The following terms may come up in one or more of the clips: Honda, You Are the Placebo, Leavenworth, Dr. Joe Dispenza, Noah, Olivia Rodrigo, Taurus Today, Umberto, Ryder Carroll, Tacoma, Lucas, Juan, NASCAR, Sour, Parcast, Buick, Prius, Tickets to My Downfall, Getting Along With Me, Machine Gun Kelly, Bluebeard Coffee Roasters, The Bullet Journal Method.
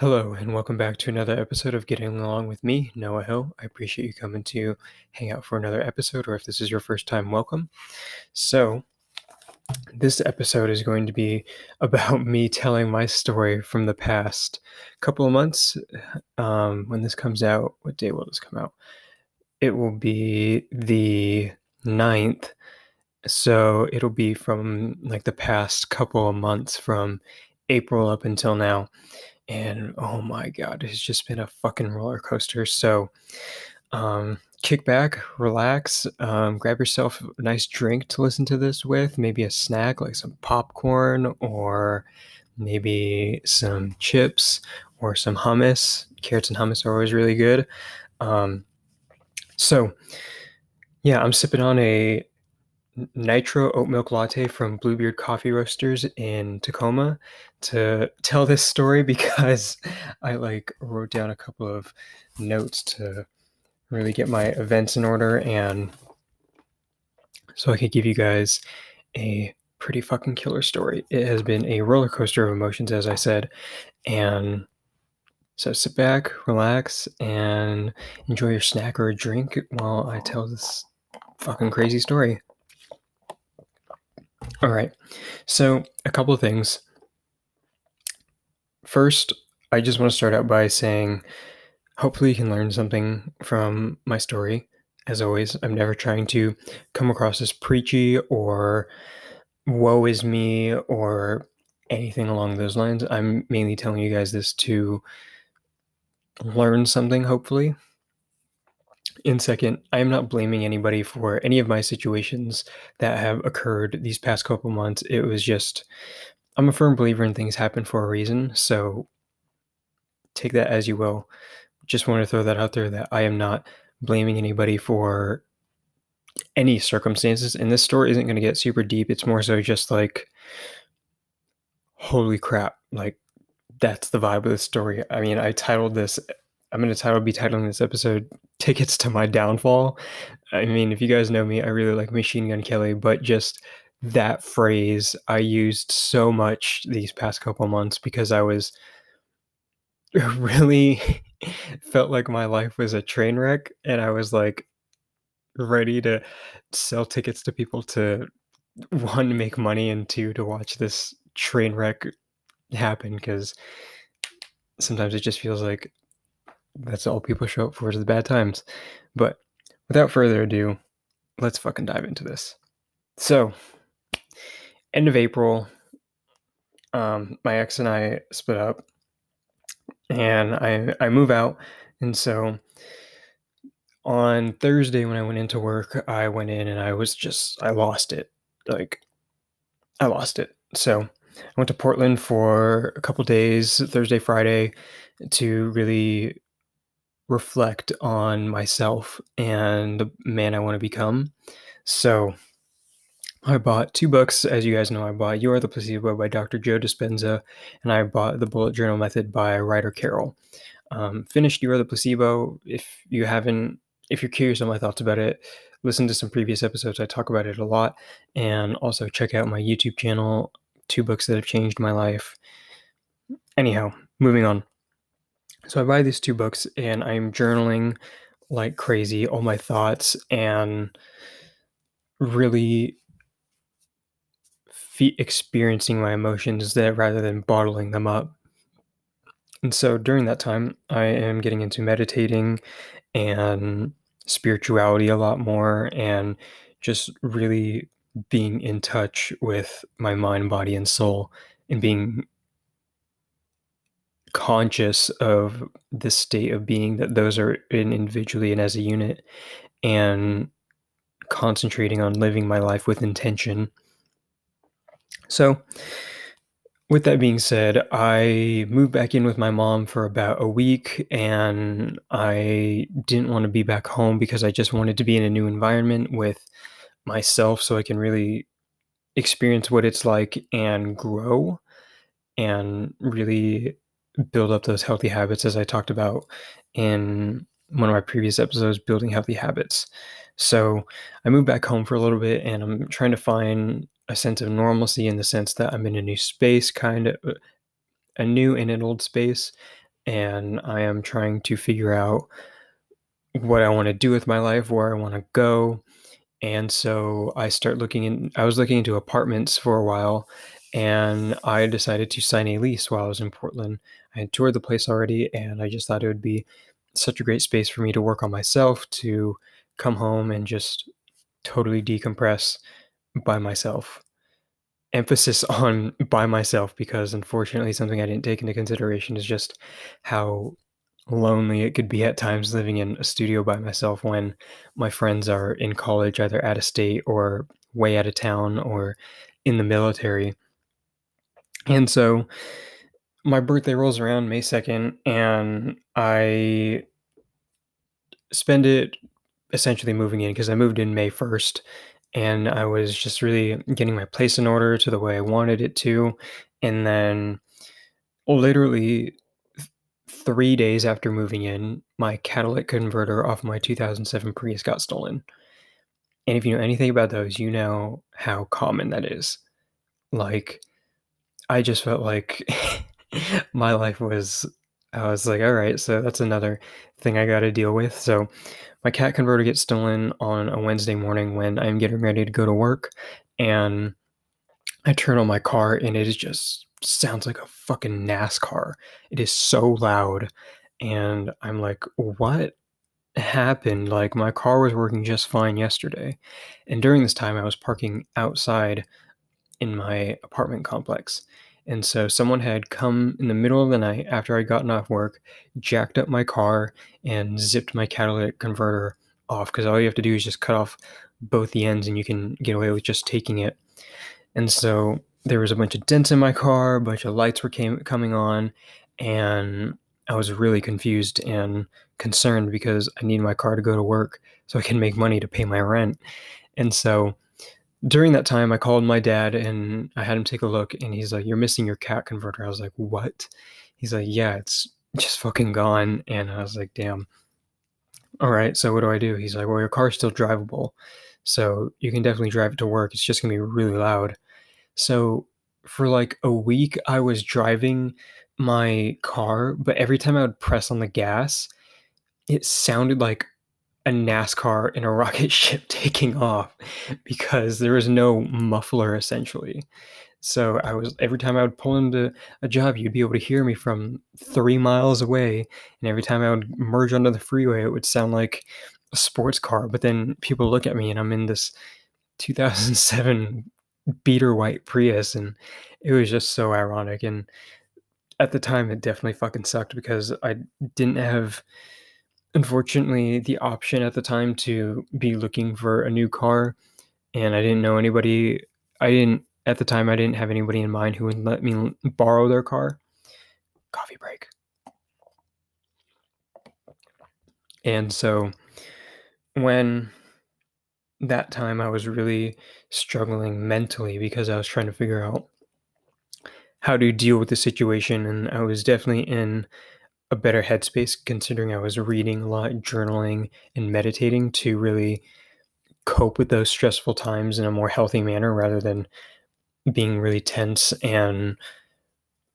Hello, and welcome back to another episode of Getting Along With Me, Noah Hill. I appreciate you coming to hang out for another episode, or if this is your first time, welcome. So, this episode is going to be about me telling my story from the past couple of months. When this comes out, what day will this come out? It will be the 9th, so it'll be from like the past couple of months from April up until now. And oh my God, it's just been a fucking roller coaster. So kick back, relax, grab yourself a nice drink to listen to this with, maybe a snack like some popcorn or maybe some chips or some hummus. Carrots and hummus are always really good. So yeah, I'm sipping on a nitro oat milk latte from Bluebeard Coffee Roasters in Tacoma to tell this story because I wrote down a couple of notes to really get my events in order, and so I could give you guys a pretty fucking killer story. It has been a roller coaster of emotions, as I said, and so sit back, relax, and enjoy your snack or a drink while I tell this fucking crazy story. All right, so a couple of things. First, I just want to start out by saying, hopefully you can learn something from my story. As always, I'm never trying to come across as preachy or woe is me or anything along those lines. I'm mainly telling you guys this to learn something, hopefully. And second, I am not blaming anybody for any of my situations that have occurred these past couple months. It was just, I'm a firm believer in things happen for a reason, so take that as you will. Just want to throw that out there that I am not blaming anybody for any circumstances. And this story isn't going to get super deep. It's more so just like, holy crap, like that's the vibe of the story. I mean, I'm going to be titling this episode Tickets to My Downfall. I mean, if you guys know me, I really like Machine Gun Kelly, but just that phrase I used so much these past couple months because I was really felt like my life was a train wreck, and I was like ready to sell tickets to people to, one, to make money, and two, to watch this train wreck happen, because sometimes it just feels like that's all people show up for is the bad times. But without further ado, let's fucking dive into this. So, end of April, my ex and I split up, and I move out. And so on Thursday when I went into work, I went in and I lost it. Like, I lost it. So I went to Portland for a couple days, Thursday, Friday, to really reflect on myself and the man I want to become. So I bought two books. As you guys know, I bought You Are the Placebo by Dr. Joe Dispenza, and I bought The Bullet Journal Method by Ryder Carroll. Finished You Are the Placebo. If you're curious on my thoughts about it, listen to some previous episodes. I talk about it a lot. And also check out my YouTube channel, two books that have changed my life. Anyhow, moving on. So I buy these two books and I'm journaling like crazy, all my thoughts, and really experiencing my emotions there rather than bottling them up. And so during that time, I am getting into meditating and spirituality a lot more, and just really being in touch with my mind, body, and soul, and being conscious of the state of being that those are in individually and as a unit, and concentrating on living my life with intention. So with that being said, I moved back in with my mom for about a week, and I didn't want to be back home because I just wanted to be in a new environment with myself so I can really experience what it's like and grow and really build up those healthy habits, as I talked about in one of my previous episodes, building healthy habits. So I moved back home for a little bit, and I'm trying to find a sense of normalcy in the sense that I'm in a new space, kind of a new and an old space, and I am trying to figure out what I want to do with my life, where I want to go. And so I was looking into apartments for a while, and I decided to sign a lease while I was in Portland. I had toured the place already, and I just thought it would be such a great space for me to work on myself, to come home and just totally decompress by myself. Emphasis on by myself, because unfortunately something I didn't take into consideration is just how lonely it could be at times living in a studio by myself when my friends are in college, either out of state or way out of town or in the military. And so my birthday rolls around May 2nd, and I spend it essentially moving in, because I moved in May 1st, and I was just really getting my place in order to the way I wanted it to. And then literally 3 days after moving in, my catalytic converter off my 2007 Prius got stolen. And if you know anything about those, you know how common that is. Like, I just felt like my life was, I was like, all right, so that's another thing I got to deal with. So my cat converter gets stolen on a Wednesday morning when I'm getting ready to go to work, and I turn on my car, and it is just sounds like a fucking NASCAR. It is so loud, and I'm like, what happened? Like, my car was working just fine yesterday, and during this time I was parking outside in my apartment complex. And so someone had come in the middle of the night after I'd gotten off work, jacked up my car, and zipped my catalytic converter off, because all you have to do is just cut off both the ends and you can get away with just taking it. And so there was a bunch of dents in my car, a bunch of lights were coming on, and I was really confused and concerned because I need my car to go to work so I can make money to pay my rent. And so during that time, I called my dad, and I had him take a look, and he's like, "You're missing your cat converter." I was like, "What?" He's like, "Yeah, it's just fucking gone." And I was like, "Damn. All right, so what do I do?" He's like, "Well, your car's still drivable, so you can definitely drive it to work. It's just going to be really loud." So for like a week, I was driving my car, but every time I would press on the gas, it sounded like a NASCAR and a rocket ship taking off, because there was no muffler essentially. So I was, every time I would pull into a job, you'd be able to hear me from 3 miles away. And every time I would merge onto the freeway, it would sound like a sports car. But then people look at me, and I'm in this 2007 beater white Prius, and it was just so ironic. And at the time, it definitely fucking sucked, because I didn't have, unfortunately, the option at the time to be looking for a new car, and I didn't know anybody. I didn't have anybody in mind who would let me borrow their car. Coffee break. And so when that time, I was really struggling mentally, because I was trying to figure out how to deal with the situation, and I was definitely in a better headspace, considering I was reading a lot, journaling, and meditating to really cope with those stressful times in a more healthy manner, rather than being really tense and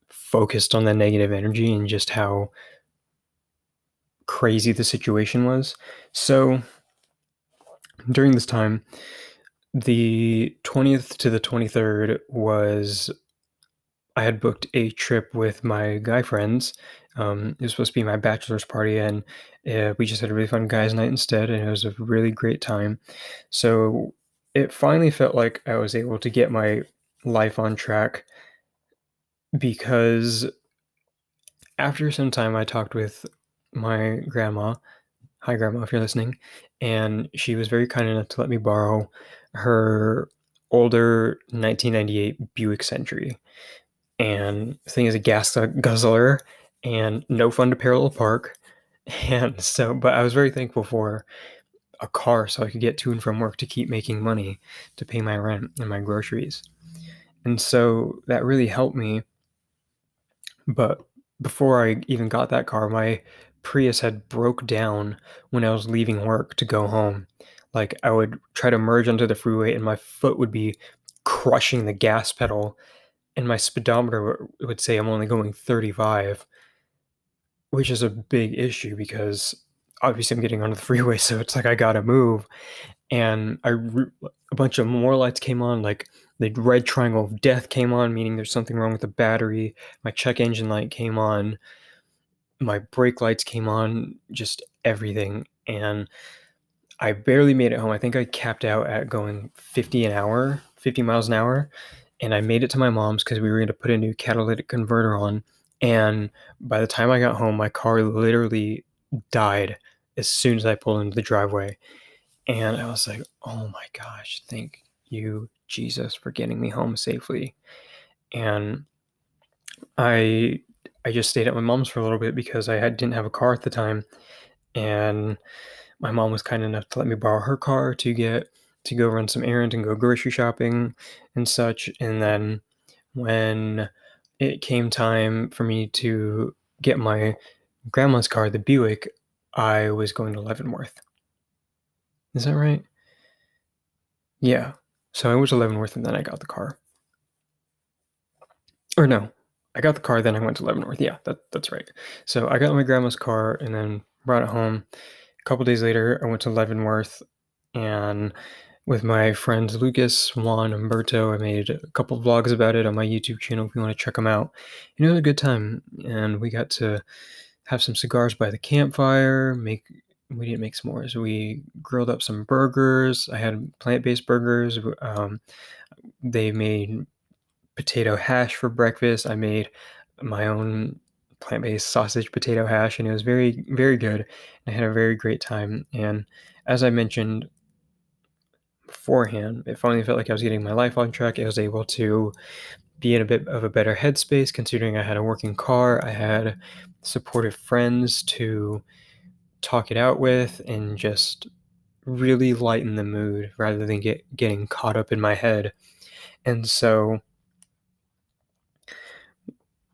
focused on the negative energy and just how crazy the situation was. So during this time, the 20th to the 23rd I had booked a trip with my guy friends. It was supposed to be my bachelor's party, and we just had a really fun guys' night instead, and it was a really great time. So it finally felt like I was able to get my life on track, because after some time I talked with my grandma. Hi, Grandma, if you're listening. And she was very kind enough to let me borrow her older 1998 Buick Century. And the thing is a gas guzzler and no fun to parallel park. And so, but I was very thankful for a car so I could get to and from work to keep making money to pay my rent and my groceries. And so that really helped me. But before I even got that car, my Prius had broke down when I was leaving work to go home. Like, I would try to merge onto the freeway, and my foot would be crushing the gas pedal, and my speedometer would say I'm only going 35. which is a big issue because obviously I'm getting onto the freeway, so it's like I gotta move. And a bunch of more lights came on, like the red triangle of death came on, meaning there's something wrong with the battery. My check engine light came on. My brake lights came on, just everything. And I barely made it home. I think I capped out at going 50 miles an hour. And I made it to my mom's because we were going to put a new catalytic converter on. And by the time I got home, my car literally died as soon as I pulled into the driveway. And I was like, oh my gosh, thank you, Jesus, for getting me home safely. And I just stayed at my mom's for a little bit because I didn't have a car at the time. And my mom was kind enough to let me borrow her car to go run some errands and go grocery shopping and such. And then when it came time for me to get my grandma's car, the Buick, I was going to Leavenworth. Is that right? Yeah. So I went to Leavenworth and then I got the car. Or no, I got the car, then I went to Leavenworth. Yeah, that's right. So I got my grandma's car and then brought it home. A couple days later, I went to Leavenworth and with my friends Lucas, Juan, Umberto, I made a couple vlogs about it on my YouTube channel if you want to check them out. It was a good time, and we got to have some cigars by the campfire. We didn't make s'mores. We grilled up some burgers. I had plant-based burgers. They made potato hash for breakfast. I made my own plant-based sausage potato hash, and it was very, very good. I had a very great time. And as I mentioned beforehand, it finally felt like I was getting my life on track. I was able to be in a bit of a better headspace considering I had a working car. I had supportive friends to talk it out with and just really lighten the mood rather than getting caught up in my head. And so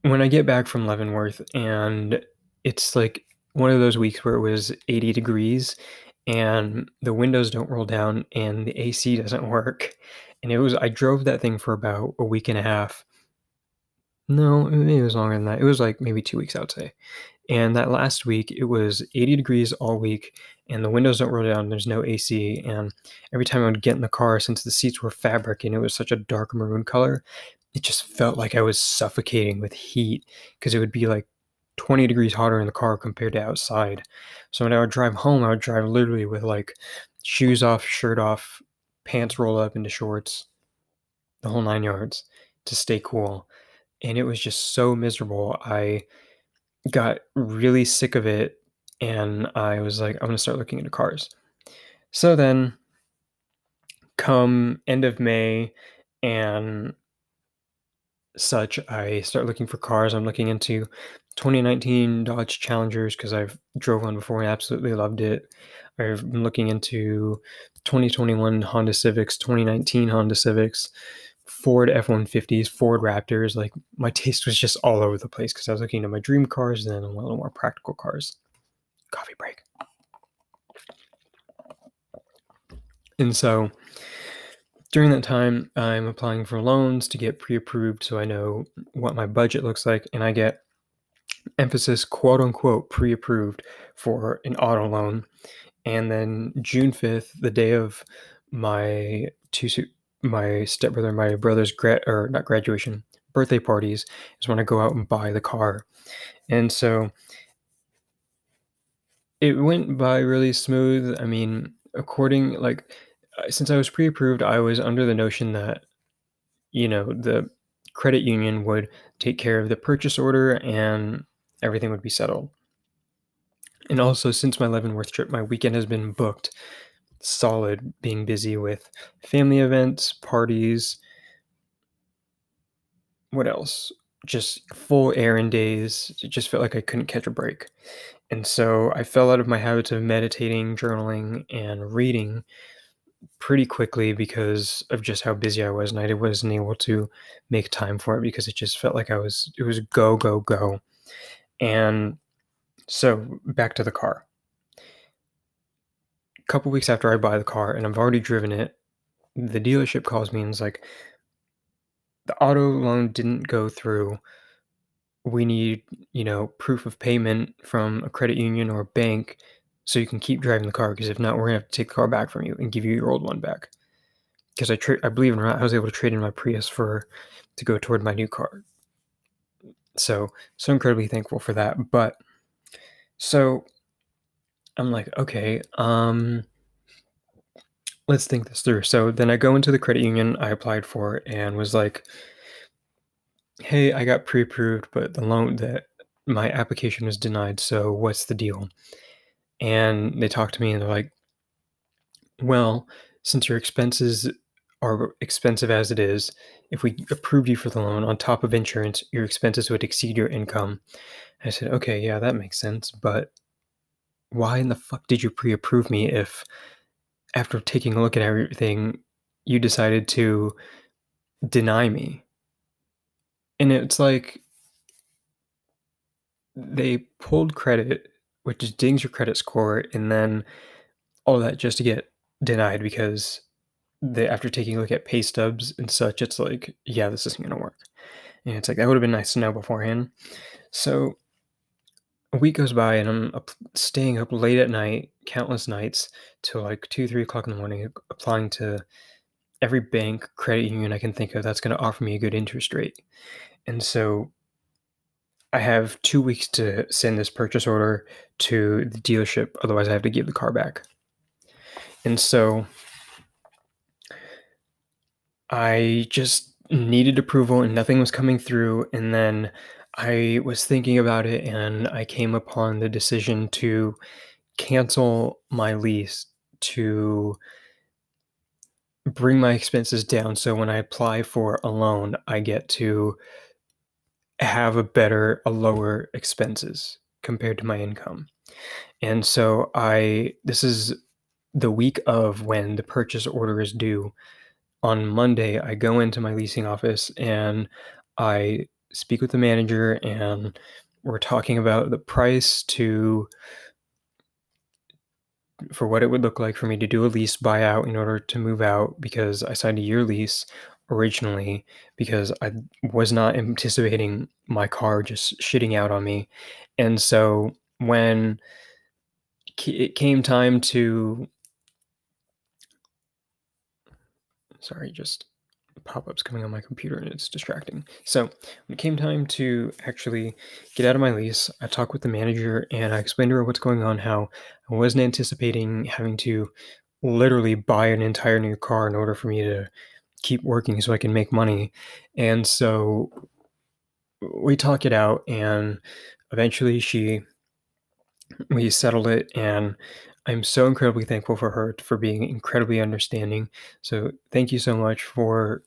when I get back from Leavenworth, and it's like one of those weeks where it was 80 degrees and the windows don't roll down and the AC doesn't work. And I drove that thing for about a week and a half. No, maybe it was longer than that. It was like maybe 2 weeks, I would say. And that last week, it was 80 degrees all week, and the windows don't roll down. There's no AC. And every time I would get in the car, since the seats were fabric and it was such a dark maroon color, it just felt like I was suffocating with heat because it would be like 20 degrees hotter in the car compared to outside. So when I would drive home, I would drive literally with like shoes off, shirt off, pants rolled up into shorts, the whole 9 yards to stay cool. And it was just so miserable. I got really sick of it, and I was like, I'm going to start looking into cars. So then, come end of May and such, I start looking for cars. I'm looking into 2019 Dodge Challengers because I've drove one before and absolutely loved it. I've been looking into 2021 Honda Civics, 2019 Honda Civics, Ford F-150s, Ford Raptors. Like, my taste was just all over the place because I was looking at my dream cars and then a little more practical cars. Coffee break. And so during that time, I'm applying for loans to get pre-approved so I know what my budget looks like, and I get emphasis quote unquote pre-approved for an auto loan. And then June 5th, the day of my stepbrother and my brother's birthday parties, is when I go out and buy the car. And so it went by really smooth. I mean, since I was pre-approved, I was under the notion that, the credit union would take care of the purchase order and everything would be settled. And also, since my Leavenworth trip, my weekend has been booked solid, being busy with family events, parties, what else? Just full errand days. It just felt like I couldn't catch a break. And so I fell out of my habits of meditating, journaling, and reading pretty quickly because of just how busy I was, and I wasn't able to make time for it because it just felt like it was go, go, go. And so back to the car. Couple weeks after I buy the car and I've already driven it, the dealership calls me and is like, the auto loan didn't go through. we need, proof of payment from a credit union or a bank so you can keep driving the car, because if not, we're going to have to take the car back from you and give you your old one back. Because I believe it or not, I was able to trade in my Prius to go toward my new car. So incredibly thankful for that. But so I'm like, okay, let's think this through. So then I go into the credit union I applied for and was like, hey, I got pre-approved, but the loan that my application was denied. So what's the deal? And they talked to me and they're like, well, since your expenses are expensive as it is, if we approved you for the loan on top of insurance, your expenses would exceed your income. I said, okay, yeah, that makes sense. But why in the fuck did you pre-approve me if after taking a look at everything, you decided to deny me? And it's like they pulled credit, which is dings your credit score, and then all that just to get denied because after taking a look at pay stubs and such, it's like, yeah, this isn't going to work. And it's like, that would have been nice to know beforehand. So a week goes by and I'm staying up late at night, countless nights, till like 2, 3 o'clock in the morning, applying to every bank, credit union I can think of that's going to offer me a good interest rate. And so I have 2 weeks to send this purchase order to the dealership. Otherwise, I have to give the car back. And so I just needed approval and nothing was coming through. And then I was thinking about it and I came upon the decision to cancel my lease to bring my expenses down. So when I apply for a loan, I get to have a lower expenses compared to my income. And so this is the week of when the purchase order is due. On Monday, I go into my leasing office and I speak with the manager and we're talking about the price for what it would look like for me to do a lease buyout in order to move out, because I signed a year lease originally because I was not anticipating my car just shitting out on me. And so when it came time to... Sorry, just pop-ups coming on my computer and it's distracting. So when it came time to actually get out of my lease, I talked with the manager and I explained to her what's going on, how I wasn't anticipating having to literally buy an entire new car in order for me to keep working so I can make money. And so we talk it out and eventually we settled it, and I'm so incredibly thankful for her for being incredibly understanding. So thank you so much for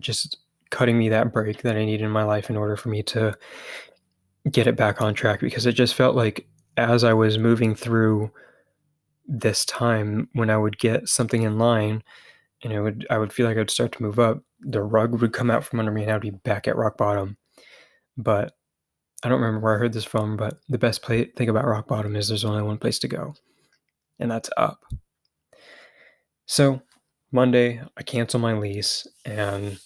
just cutting me that break that I needed in my life in order for me to get it back on track, because it just felt like as I was moving through this time when I would get something in line and I would feel like I'd start to move up, the rug would come out from under me and I'd be back at rock bottom. But I don't remember where I heard this from, but the best thing about rock bottom is there's only one place to go, and that's up. So Monday, I cancel my lease, and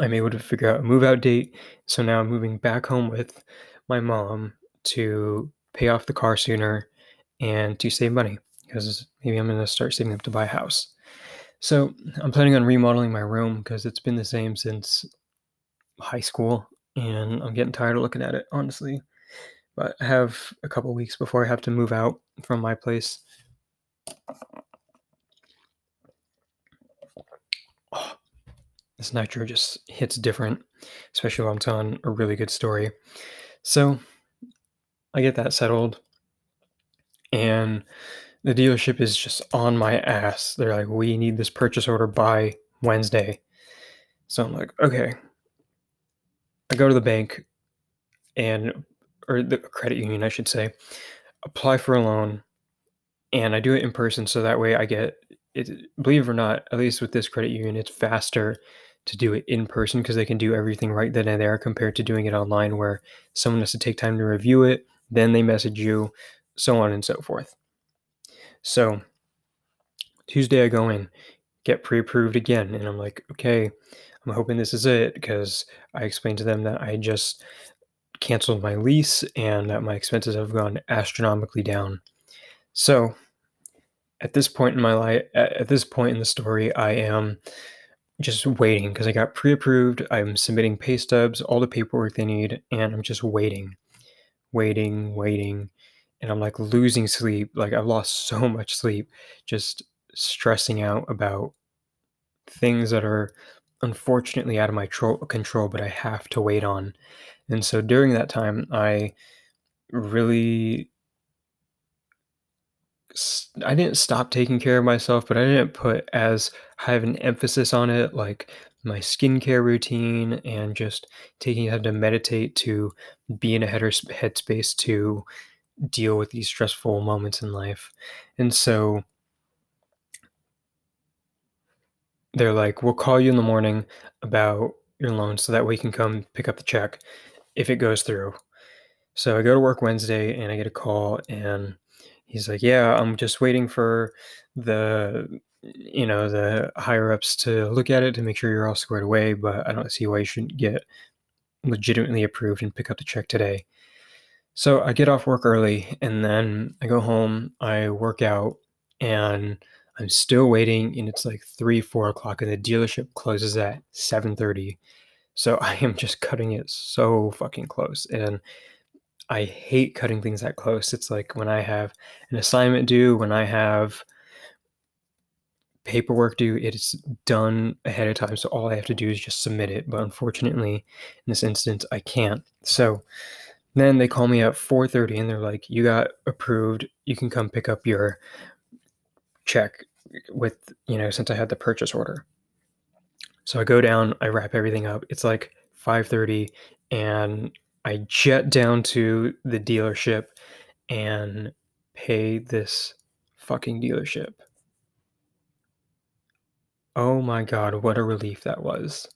I'm able to figure out a move-out date. So now I'm moving back home with my mom to pay off the car sooner and to save money, because maybe I'm going to start saving up to buy a house. So I'm planning on remodeling my room because it's been the same since high school. And I'm getting tired of looking at it, honestly. But I have a couple weeks before I have to move out from my place. Oh, this nitro just hits different, especially when I'm telling a really good story. So I get that settled. And the dealership is just on my ass. They're like, we need this purchase order by Wednesday. So I'm like, okay. I go to the bank or the credit union, I should say, apply for a loan, and I do it in person. So that way I get it, believe it or not, at least with this credit union, it's faster to do it in person because they can do everything right then and there compared to doing it online where someone has to take time to review it. Then they message you, so on and so forth. So Tuesday I go in, get pre-approved again. And I'm like, okay, I'm hoping this is it, because I explained to them that I just canceled my lease and that my expenses have gone astronomically down. So at this point in my life, at this point in the story, I am just waiting because I got pre-approved. I'm submitting pay stubs, all the paperwork they need, and I'm just waiting. And I'm like losing sleep. Like I've lost so much sleep, just stressing out about things that are unfortunately out of my control, but I have to wait on. And so during that time, I didn't stop taking care of myself, but I didn't put as high of an emphasis on it, like my skincare routine and just taking time to meditate, to be in a headspace to deal with these stressful moments in life. And so they're like, we'll call you in the morning about your loan so that way you can come pick up the check if it goes through. So I go to work Wednesday and I get a call, and he's like, yeah, I'm just waiting for the higher ups to look at it to make sure you're all squared away, but I don't see why you shouldn't get legitimately approved and pick up the check today. So I get off work early and then I go home, I work out, and I'm still waiting, and it's like 3-4 o'clock and the dealership closes at 7:30. So I am just cutting it so fucking close, and I hate cutting things that close. It's like when I have an assignment due, when I have paperwork due, it's done ahead of time. So all I have to do is just submit it. But unfortunately, in this instance, I can't. So then they call me at 4:30 and they're like, you got approved. You can come pick up your check with, since I had the purchase order. So I go down, I wrap everything up. It's like 5:30 and I jet down to the dealership and pay this fucking dealership. Oh my God, what a relief that was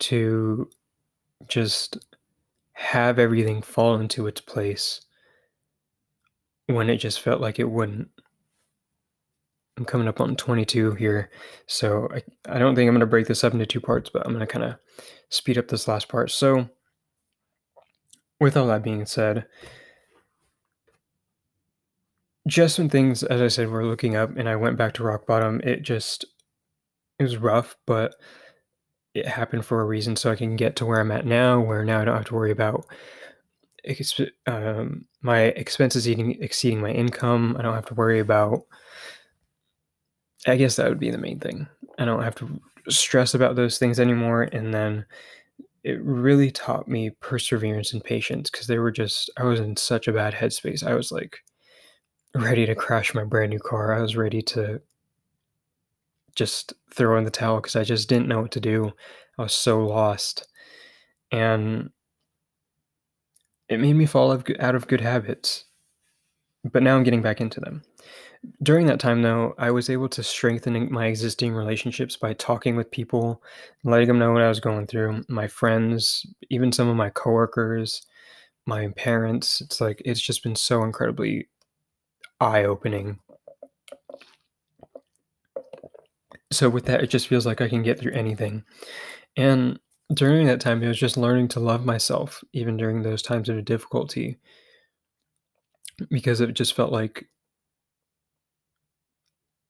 to just have everything fall into its place when it just felt like it wouldn't. I'm coming up on 22 here, so I don't think I'm going to break this up into two parts, but I'm going to kind of speed up this last part. So with all that being said, just some things, as I said, we're looking up, and I went back to rock bottom. It was rough, but it happened for a reason, so I can get to where I'm at now, where now I don't have to worry about my expenses exceeding my income. I don't have to worry about, I guess that would be the main thing. I don't have to stress about those things anymore, and then it really taught me perseverance and patience, because I was in such a bad headspace. I was like ready to crash my brand new car. I was ready to just throw in the towel because I just didn't know what to do. I was so lost. And it made me fall out of good habits. But now I'm getting back into them. During that time, though, I was able to strengthen my existing relationships by talking with people, letting them know what I was going through, my friends, even some of my coworkers, my parents. It's like, it's just been so incredibly eye-opening. So with that, it just feels like I can get through anything. And during that time, it was just learning to love myself, even during those times of difficulty, because it just felt like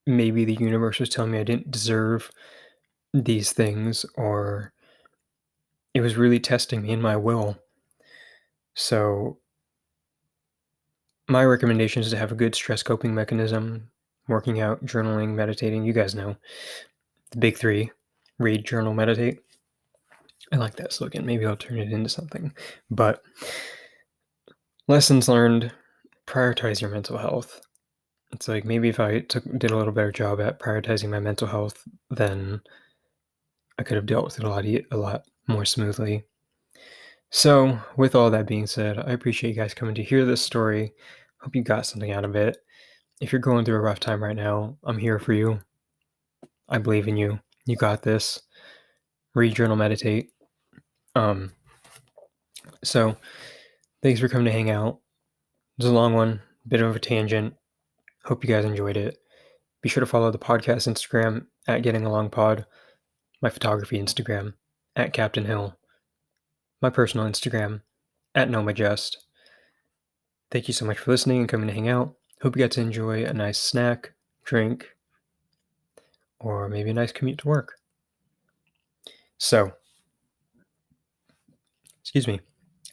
maybe the universe was telling me I didn't deserve these things, or it was really testing me in my will. So my recommendation is to have a good stress coping mechanism: working out, journaling, meditating. You guys know the big three: read, journal, meditate. I like that slogan. Maybe I'll turn it into something. But lessons learned: prioritize your mental health. It's like, maybe if I did a little better job at prioritizing my mental health, then I could have dealt with it a lot more smoothly. So with all that being said, I appreciate you guys coming to hear this story. Hope you got something out of it. If you're going through a rough time right now, I'm here for you. I believe in you. You got this. Read, journal, meditate. So thanks for coming to hang out. It was a long one, bit of a tangent. Hope you guys enjoyed it. Be sure to follow the podcast Instagram at Getting Along Pod. my photography Instagram, at Captain Hill, my personal Instagram, at NomaJust. Thank you so much for listening and coming to hang out. Hope you got to enjoy a nice snack, drink, or maybe a nice commute to work. So, excuse me,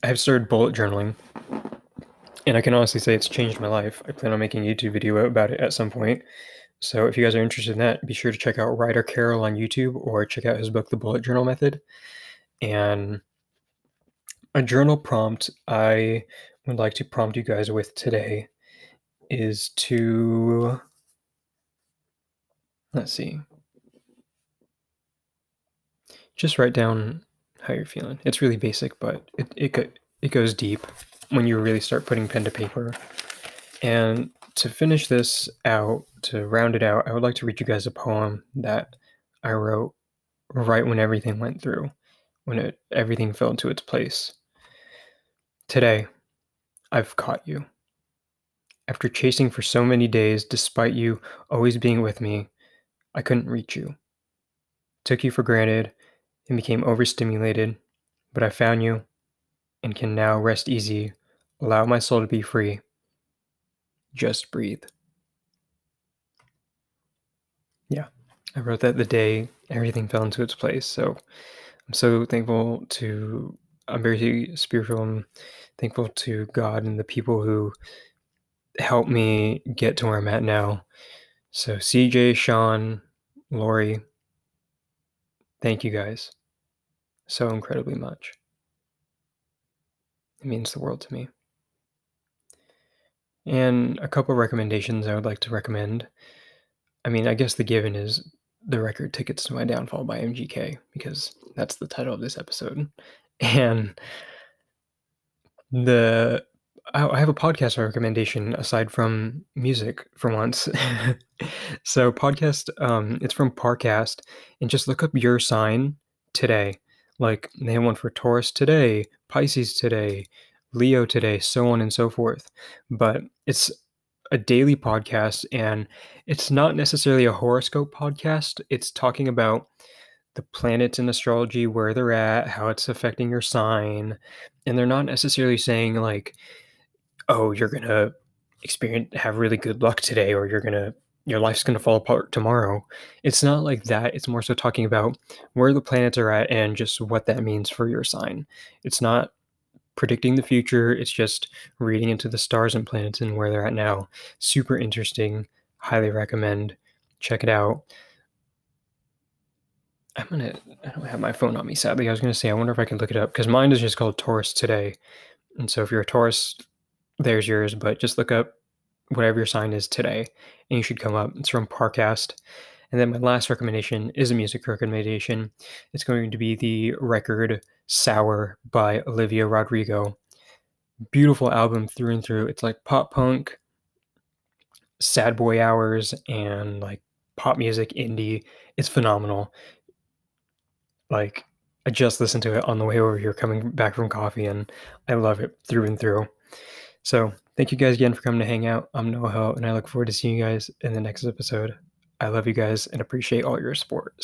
I have started bullet journaling, and I can honestly say it's changed my life. I plan on making a YouTube video about it at some point. So if you guys are interested in that, be sure to check out Ryder Carroll on YouTube or check out his book, The Bullet Journal Method. And a journal prompt I would like to prompt you guys with today is to, let's see, just write down how you're feeling. It's really basic, but it goes deep when you really start putting pen to paper. And to finish this out, to round it out, I would like to read you guys a poem that I wrote right when everything went through, when everything fell into its place. Today, I've caught you. After chasing for so many days, despite you always being with me, I couldn't reach you. Took you for granted and became overstimulated, but I found you and can now rest easy, allow my soul to be free. Just breathe. Yeah, I wrote that the day everything fell into its place. So I'm so thankful to, I'm very spiritual. I'm thankful to God and the people who helped me get to where I'm at now. So CJ, Sean, Lori, thank you guys so incredibly much. It means the world to me. And a couple recommendations I would like to recommend. I mean, I guess the given is the record Tickets to My Downfall by MGK, because that's the title of this episode. And I have a podcast recommendation aside from music for once. So podcast, it's from Parcast, and just look up your sign today. Like they have one for Taurus Today, Pisces Today, Leo Today, so on and so forth. But it's a daily podcast, and it's not necessarily a horoscope podcast. It's talking about the planets in astrology, where they're at, how it's affecting your sign. And they're not necessarily saying like, oh, you're going to have really good luck today, or your life's going to fall apart tomorrow. It's not like that. It's more so talking about where the planets are at and just what that means for your sign. It's not predicting the future. It's just reading into the stars and planets and where they're at now. Super interesting. Highly recommend. Check it out. I don't have my phone on me, sadly. I was going to say, I wonder if I can look it up, because mine is just called Taurus Today. And so if you're a Taurus, there's yours, but just look up whatever your sign is today and you should come up. It's from Parcast. And then my last recommendation is a music recommendation. It's going to be the record Sour by Olivia Rodrigo. Beautiful album through and through. It's like pop punk, sad boy hours, and like pop music, indie. It's phenomenal. Like, I just listened to it on the way over here coming back from coffee, and I love it through and through. So thank you guys again for coming to hang out. I'm Noah, and I look forward to seeing you guys in the next episode. I love you guys and appreciate all your support.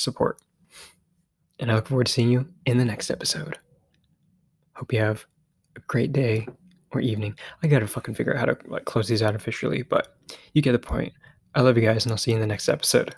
And I look forward to seeing you in the next episode. Hope you have a great day or evening. I gotta fucking figure out how to close these out officially, but you get the point. I love you guys, and I'll see you in the next episode.